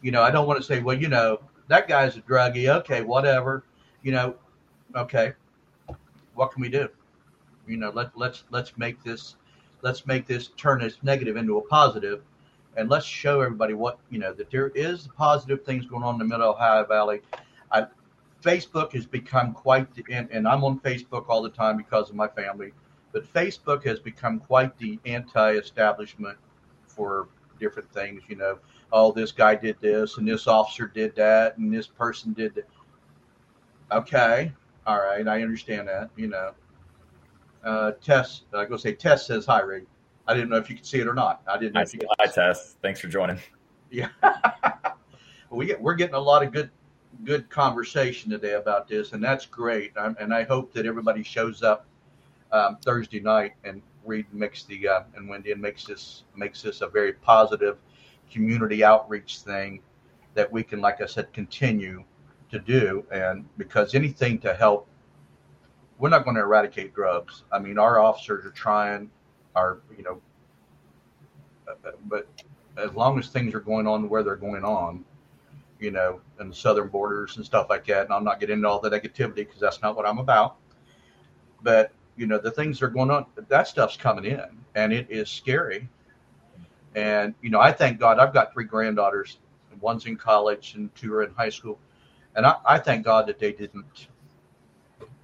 You know, I don't want to say, well, you know, that guy's a druggie. Okay, whatever, you know, okay, what can we do? You know, let's make this turn this negative into a positive, and let's show everybody what, you know, that there is positive things going on in the Middle Ohio Valley. Facebook has become quite the, and I'm on Facebook all the time because of my family, but Facebook has become quite the anti-establishment for different things. You know, oh, this guy did this, and this officer did that, and this person did that. Okay, all right, I understand that, you know. Tess, I go say, Tess says hi, Ray. I didn't know if you could see it or not. I didn't know if you could see it. Hi, Tess. Thanks for joining. Yeah. We're getting a lot of good conversation today about this, and that's great. And I hope that everybody shows up Thursday night, and Reed makes the and Wendy makes this a very positive community outreach thing that we can, like I said, continue to do. And because anything to help, we're not going to eradicate drugs. I mean, our officers are trying, but as long as things are going on where they're going on, you know, and the southern borders and stuff like that. And I'm not getting into all the negativity because that's not what I'm about. But, you know, the things that are going on, that stuff's coming in, and it is scary. And, you know, I thank God I've got 3 granddaughters. One's in college and 2 are in high school. And I thank God that they didn't,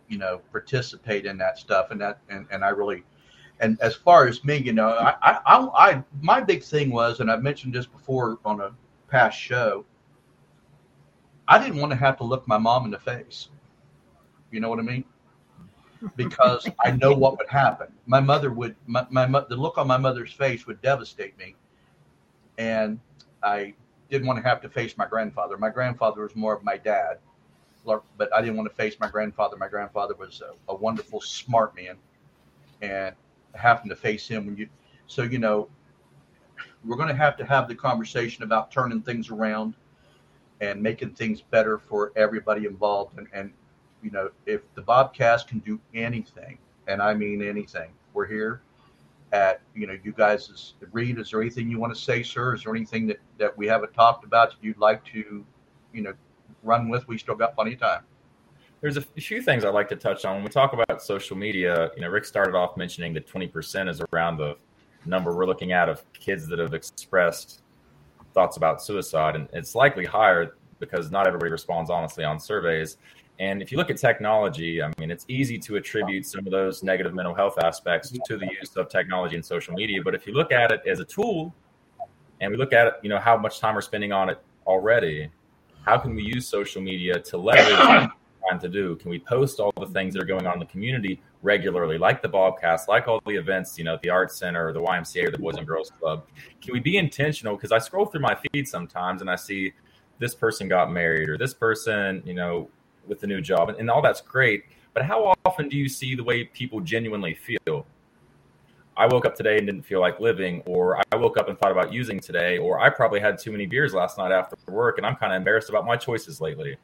you know, participate in that stuff. And that, and I really, and as far as me, you know, I my big thing was, and I've mentioned this before on a past show, I didn't want to have to look my mom in the face. You know what I mean? Because I know what would happen. My mother would, the look on my mother's face would devastate me. And I didn't want to have to face my grandfather. My grandfather was more of my dad, but I didn't want to face my grandfather. My grandfather was a wonderful, smart man, and having to face him so, you know, we're going to have the conversation about turning things around and making things better for everybody involved. And you know, if the Bobcast can do anything, and I mean anything, we're here at, you guys. Reed, is there anything you want to say, sir? Is there anything that we haven't talked about that you'd like to, run with? We still got plenty of time. There's a few things I'd like to touch on. When we talk about social media, Rick started off mentioning that 20% is around the number we're looking at of kids that have expressed thoughts about suicide. And it's likely higher because not everybody responds honestly on surveys. And if you look at technology, it's easy to attribute some of those negative mental health aspects to the use of technology and social media. But if you look at it as a tool and we look at it, how much time we're spending on it already, how can we use social media to leverage to do? Can we post all the things that are going on in the community regularly, like the Bobcast, like all the events, at the Arts Center or the YMCA or the Boys and Girls Club? Can we be intentional? Because I scroll through my feed sometimes and I see this person got married or this person, with a new job, and all that's great. But how often do you see the way people genuinely feel? I woke up today and didn't feel like living, or I woke up and thought about using today, or I probably had too many beers last night after work and I'm kind of embarrassed about my choices lately.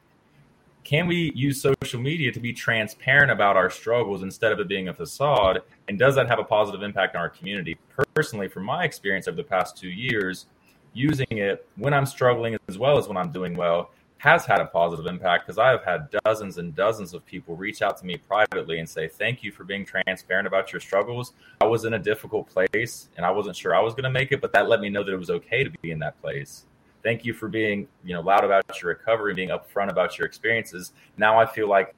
Can we use social media to be transparent about our struggles instead of it being a facade? And does that have a positive impact on our community? Personally, from my experience over the past 2 years, using it when I'm struggling as well as when I'm doing well has had a positive impact, because I have had dozens and dozens of people reach out to me privately and say, thank you for being transparent about your struggles. I was in a difficult place and I wasn't sure I was going to make it, but that let me know that it was okay to be in that place. Thank you for being, loud about your recovery, being upfront about your experiences. Now I feel like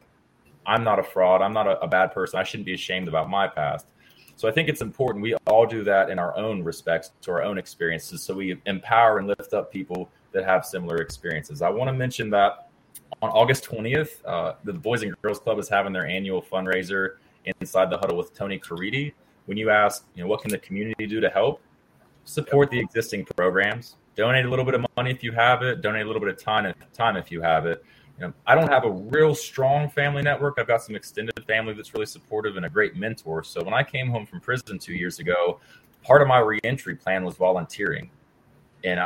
I'm not a fraud. I'm not a bad person. I shouldn't be ashamed about my past. So I think it's important we all do that in our own respects to our own experiences, so we empower and lift up people that have similar experiences. I want to mention that on August 20th, the Boys and Girls Club is having their annual fundraiser Inside the Huddle with Tony Caridi. When you ask, what can the community do to help? Support the existing programs. Donate a little bit of money if you have it. Donate a little bit of time if you have it. I don't have a real strong family network. I've got some extended family that's really supportive and a great mentor. So when I came home from prison 2 years ago, part of my reentry plan was volunteering. And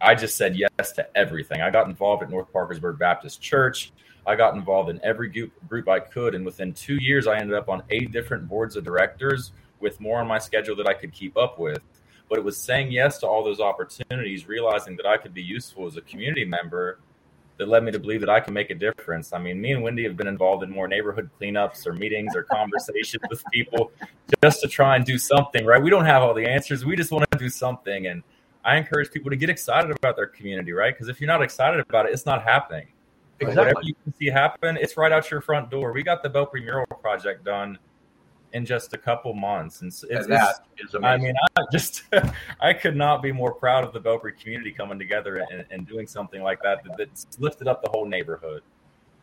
I just said yes to everything. I got involved at North Parkersburg Baptist Church. I got involved in every group I could. And within 2 years, I ended up on 8 different boards of directors with more on my schedule that I could keep up with. But it was saying yes to all those opportunities, realizing that I could be useful as a community member, that led me to believe that I can make a difference. Me and Wendy have been involved in more neighborhood cleanups or meetings or conversations with people just to try and do something, right? We don't have all the answers. We just want to do something. And I encourage people to get excited about their community, right? Because if you're not excited about it, it's not happening. Exactly. Whatever you can see happen, it's right out your front door. We got the Belpre Mural Project done in just a couple months. And that is amazing. I could not be more proud of the Belpre community coming together and doing something like that that's lifted up the whole neighborhood.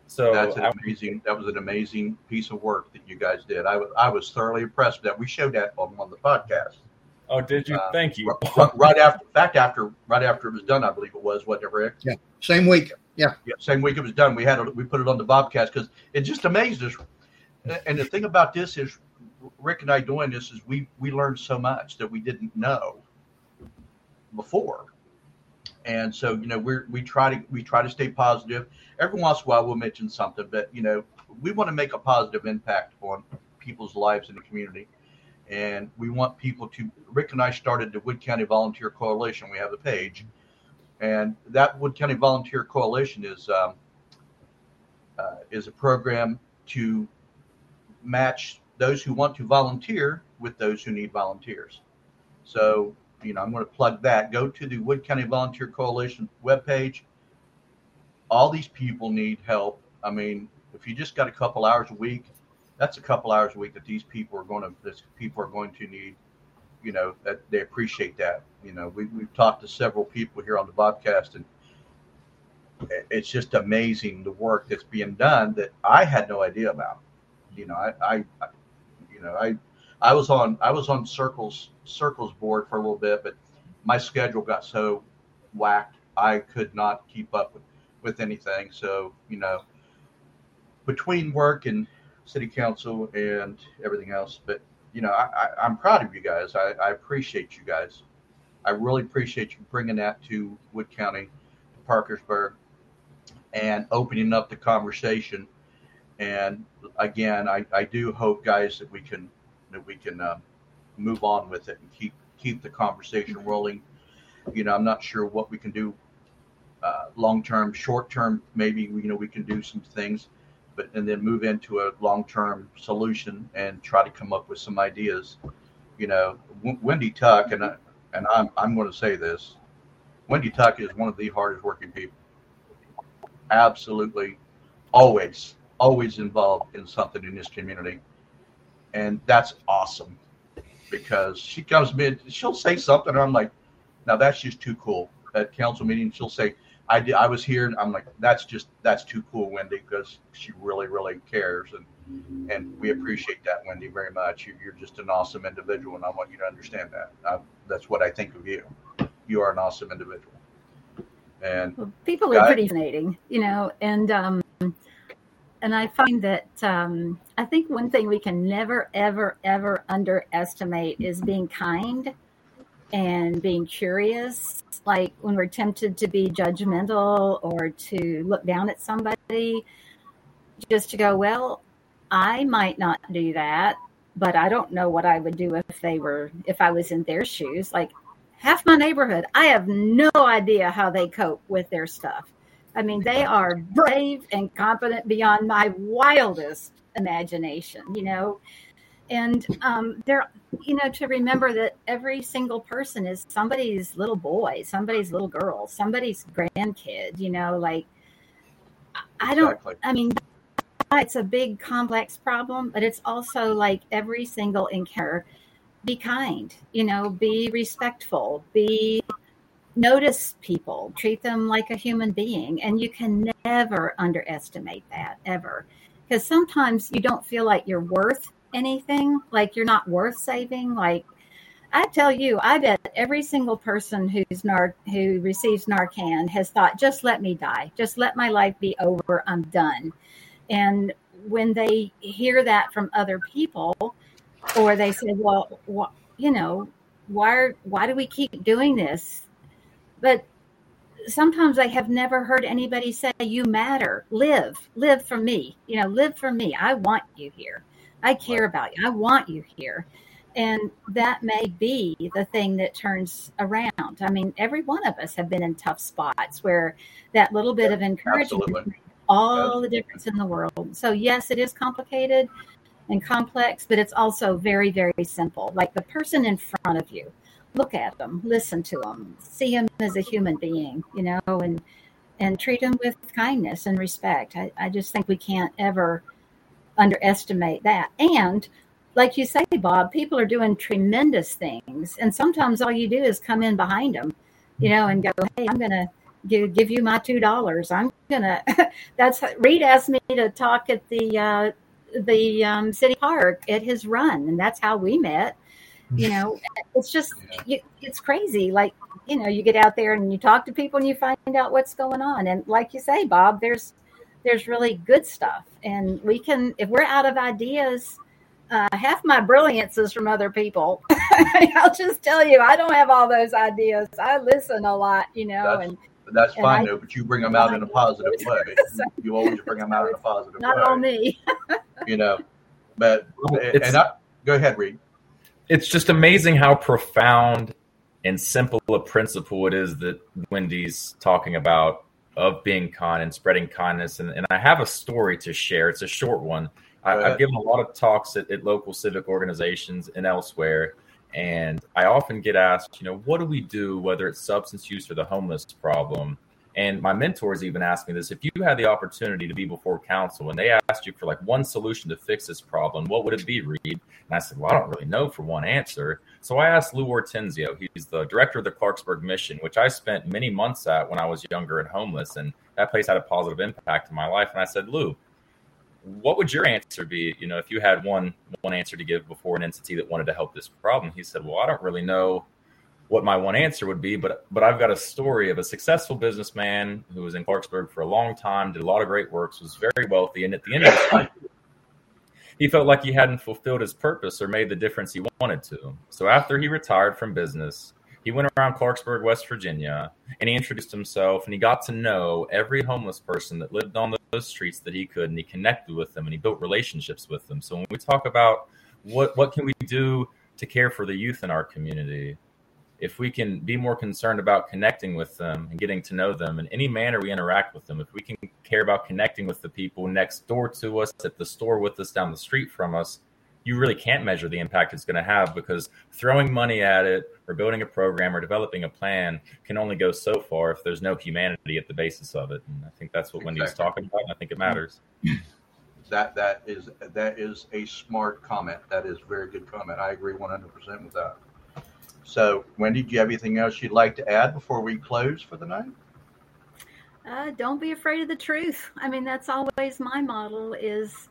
So that was an amazing piece of work that you guys did. I was thoroughly impressed that we showed that on the podcast. Oh, did you? Thank you. Right after it was done, I believe it was, wasn't it, Rick? Yeah. Same week. Yeah. Same week it was done. We put it on the Bobcast because it just amazed us. And the thing about this is, Rick and I doing this is we learned so much that we didn't know before. And so, we try to stay positive. Every once in a while we'll mention something, but we want to make a positive impact on people's lives in the community. And we want people to, Rick and I started the Wood County Volunteer Coalition. We have the page, and that Wood County Volunteer Coalition is a program to match those who want to volunteer with those who need volunteers. So, I'm going to plug that. Go to the Wood County Volunteer Coalition webpage. All these people need help. If you just got a couple hours a week, that's a couple hours a week that these people are going to need, that they appreciate that. We've talked to several people here on the podcast, and it's just amazing the work that's being done that I had no idea about. I was on Circles board for a little bit, but my schedule got so whacked I could not keep up with anything. So, between work and city council and everything else, but I'm proud of you guys. I appreciate you guys. I really appreciate you bringing that to Wood County, to Parkersburg, and opening up the conversation. And again, I do hope, guys, that we can move on with it and keep the conversation rolling. You know, I'm not sure what we can do long-term, short-term, maybe, you know, we can do some things, but, and then move into a long-term solution and try to come up with some ideas. You know, Wendy Tuck, and I'm going to say this, Wendy Tuck is one of the hardest working people. Absolutely. Always involved in something in this community. And that's awesome, because she comes in, she'll say something, and I'm like, now that's just too cool. At council meeting, she'll say, I was here, and I'm like, that's too cool, Wendy, because she really, really cares. And we appreciate that, Wendy, very much. You're just an awesome individual, and I want you to understand that. That's what I think of you. You are an awesome individual. And well, people are pretty fascinating, you know, and I find that I think one thing we can never, ever, ever underestimate is being kind and being curious. Like when we're tempted to be judgmental or to look down at somebody, just to go, well, I might not do that, but I don't know what I would do if I was in their shoes. Like half my neighborhood, I have no idea how they cope with their stuff. I mean, they are brave and competent beyond my wildest imagination, you know. And they're, you know, to remember that every single person is somebody's little boy, somebody's little girl, somebody's grandkid, you know, like, I don't, exactly. I mean, it's a big, complex problem, but it's also like every single encounter, be kind, you know, be respectful, notice people, treat them like a human being. And you can never underestimate that, ever. Because sometimes you don't feel like you're worth anything, like you're not worth saving. Like I tell you, I bet every single person who receives Narcan has thought, just let me die, just let my life be over, I'm done. And when they hear that from other people, or they say, well, you know, why do we keep doing this? But sometimes I have never heard anybody say, you matter, live for me, you know, live for me. I want you here. I care about you. I want you here. And that may be the thing that turns around. I mean, every one of us have been in tough spots where that little bit of encouragement Absolutely. Makes all the difference in the world. So yes, it is complicated and complex, but it's also very, very simple. Like the person in front of you, look at them, listen to them, see them as a human being, you know, and treat them with kindness and respect. I just think we can't ever underestimate that. And like you say, Bob, people are doing tremendous things, and sometimes all you do is come in behind them, you know, and go, hey, I'm going to give you my $2. I'm going to, that's, Reed asked me to talk at the City Park at his run, and that's how we met. You know, it's just, it's crazy. Like, you know, you get out there and you talk to people and you find out what's going on. And like you say, Bob, there's really good stuff. And we can, if we're out of ideas, half my brilliance is from other people. I'll just tell you, I don't have all those ideas. I listen a lot, you know. That's fine, though, but you bring them out in a positive way. You always bring them out in a positive way. Not on me. You know, but, go ahead, Reed. It's just amazing how profound and simple a principle it is that Wendy's talking about, of being kind and spreading kindness. And I have a story to share. It's a short one. I've given a lot of talks at local civic organizations and elsewhere. And I often get asked, you know, what do we do, whether it's substance use or the homeless problem? And my mentors even asked me this. If you had the opportunity to be before council and they asked you for like one solution to fix this problem, what would it be, Reed? And I said, well, I don't really know for one answer. So I asked Lou Ortenzio. He's the director of the Clarksburg Mission, which I spent many months at when I was younger and homeless. And that place had a positive impact in my life. And I said, Lou, what would your answer be, you know, if you had one answer to give before an entity that wanted to help this problem? He said, well, I don't really know what my one answer would be, but I've got a story of a successful businessman who was in Parkersburg for a long time, did a lot of great works, was very wealthy, and at the end of his life, he felt like he hadn't fulfilled his purpose or made the difference he wanted to. So after he retired from business, he went around Clarksburg, West Virginia, and he introduced himself, and he got to know every homeless person that lived on those streets that he could, and he connected with them, and he built relationships with them. So when we talk about what can we do to care for the youth in our community. If we can be more concerned about connecting with them and getting to know them in any manner we interact with them, if we can care about connecting with the people next door to us, at the store with us, down the street from us, you really can't measure the impact it's going to have, because throwing money at it or building a program or developing a plan can only go so far if there's no humanity at the basis of it. And I think that's what Wendy's talking about, and I think it matters. That is a smart comment. That is a very good comment. I agree 100% with that. So, Wendy, do you have anything else you'd like to add before we close for the night? Don't be afraid of the truth. I mean, that's always my model is,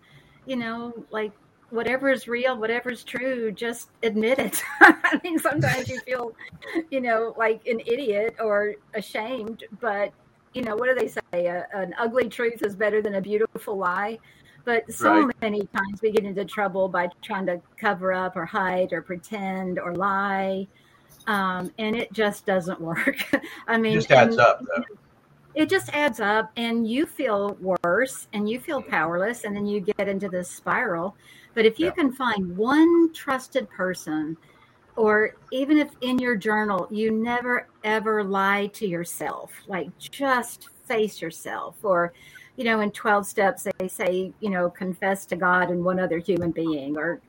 like whatever is real, whatever is true, just admit it. I mean, sometimes you feel, like an idiot or ashamed, but, what do they say? An ugly truth is better than a beautiful lie. But so many times we get into trouble by trying to cover up or hide or pretend or lie. And it just doesn't work. I mean, it just adds up, though. It just adds up, and you feel worse and you feel powerless, and then you get into this spiral. But if you can find one trusted person, or even if in your journal, you never, ever lie to yourself, like just face yourself, or in 12 steps, they say, confess to God and one other human being or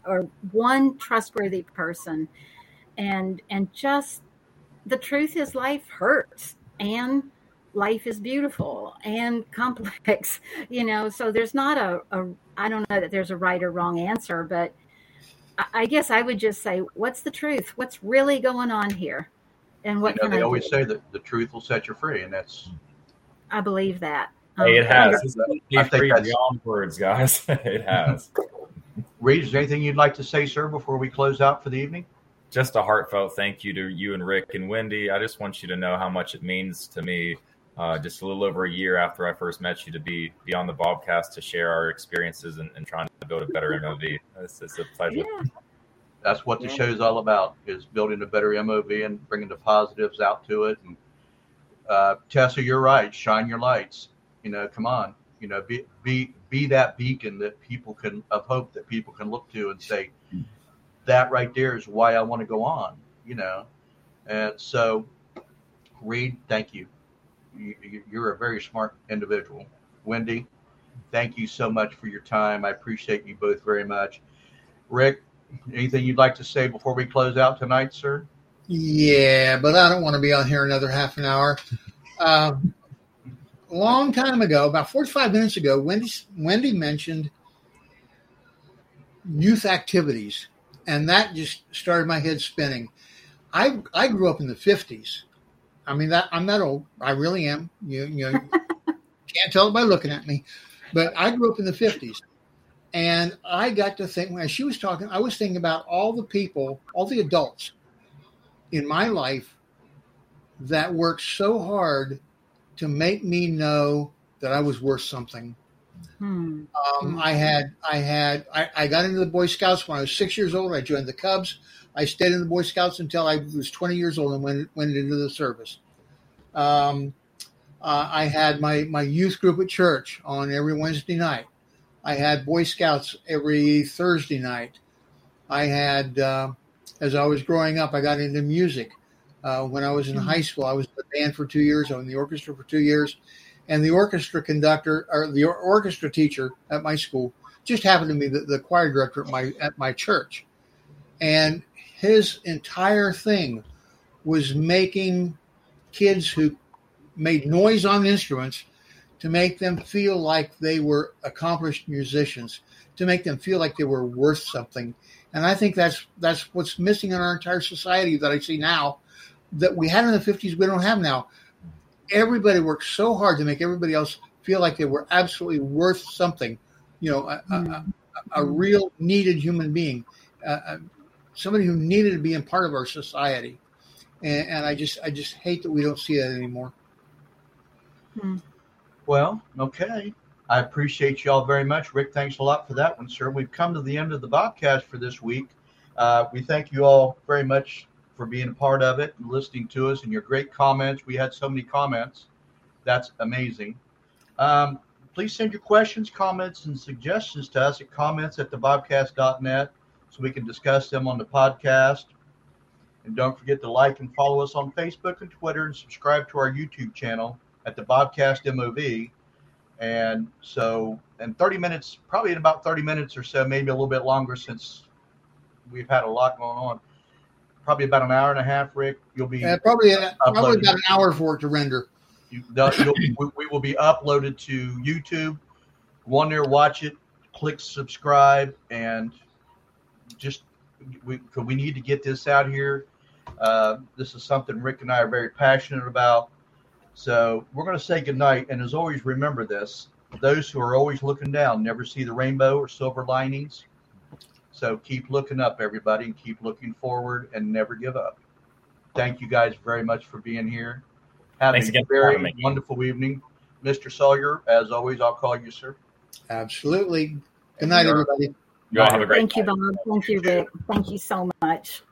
one trustworthy person. And just the truth is life hurts and life is beautiful and complex, so there's not I don't know that there's a right or wrong answer, but I guess I would just say, what's the truth? What's really going on here? And what they always say that the truth will set you free. And I believe that. Hey, it has. I think that's beyond words, guys. It has. Reed, is there anything you'd like to say, sir, before we close out for the evening? Just a heartfelt thank you to you and Rick and Wendy. I just want you to know how much it means to me. Just a little over a year after I first met you, to be on the Bobcast to share our experiences and trying to build a better MOV. It's a pleasure. Yeah. That's what the show's all about, is building a better MOV and bringing the positives out to it. And Tessa, you're right. Shine your lights. Come on, be that beacon that people can, of hope, that people can look to and say, that right there is why I want to go on, And so, Reed, thank you. You're a very smart individual. Wendy, thank you so much for your time. I appreciate you both very much. Rick, anything you'd like to say before we close out tonight, sir? Yeah, but I don't want to be on here another half an hour. A long time ago, about 45 minutes ago, Wendy mentioned youth activities, and that just started my head spinning. I grew up in the 50s. I mean, I'm that old. I really am. You can't tell it by looking at me, but I grew up in the 50s, and I got to think, when she was talking, I was thinking about all the people, all the adults in my life that worked so hard to make me know that I was worth something. I got into the Boy Scouts when I was 6 years old. I joined the Cubs. I stayed in the Boy Scouts until I was 20 years old and went into the service. I had my youth group at church on every Wednesday night. I had Boy Scouts every Thursday night. I had, as I was growing up, I got into music. When I was in high school, I was in the band for 2 years. I was in the orchestra for 2 years. And the orchestra conductor, or the orchestra teacher at my school, just happened to be the choir director at my church. And his entire thing was making kids who made noise on instruments, to make them feel like they were accomplished musicians, to make them feel like they were worth something. And I think that's what's missing in our entire society that I see now, that we had in the 50s, we don't have now. Everybody worked so hard to make everybody else feel like they were absolutely worth something, a real needed human being, somebody who needed to be in part of our society. And I just hate that we don't see that anymore. Well, okay. I appreciate you all very much. Rick, thanks a lot for that one, sir. We've come to the end of the Bobcast for this week. We thank you all very much for being a part of it and listening to us and your great comments. We had so many comments. That's amazing. Please send your questions, comments, and suggestions to us at comments@thebobcast.net. so we can discuss them on the podcast. And don't forget to like and follow us on Facebook and Twitter, and subscribe to our YouTube channel at the Bobcast MOB. And so in 30 minutes, probably in about 30 minutes or so, maybe a little bit longer since we've had a lot going on. Probably about an hour and a half, Rick. You'll be probably about an hour for it to render. We will be uploaded to YouTube. Go on there, watch it, click subscribe, and just we need to get this out here. This is something Rick and I are very passionate about. So we're going to say goodnight. And as always, remember this. Those who are always looking down never see the rainbow or silver linings. So keep looking up, everybody, and keep looking forward and never give up. Thank you guys very much for being here. Have a very wonderful evening. Mr. Sawyer, as always, I'll call you, sir. Absolutely. Good night, everybody. You all have a great night. Thank you, Bob. Thank you, Rick. Thank you so much.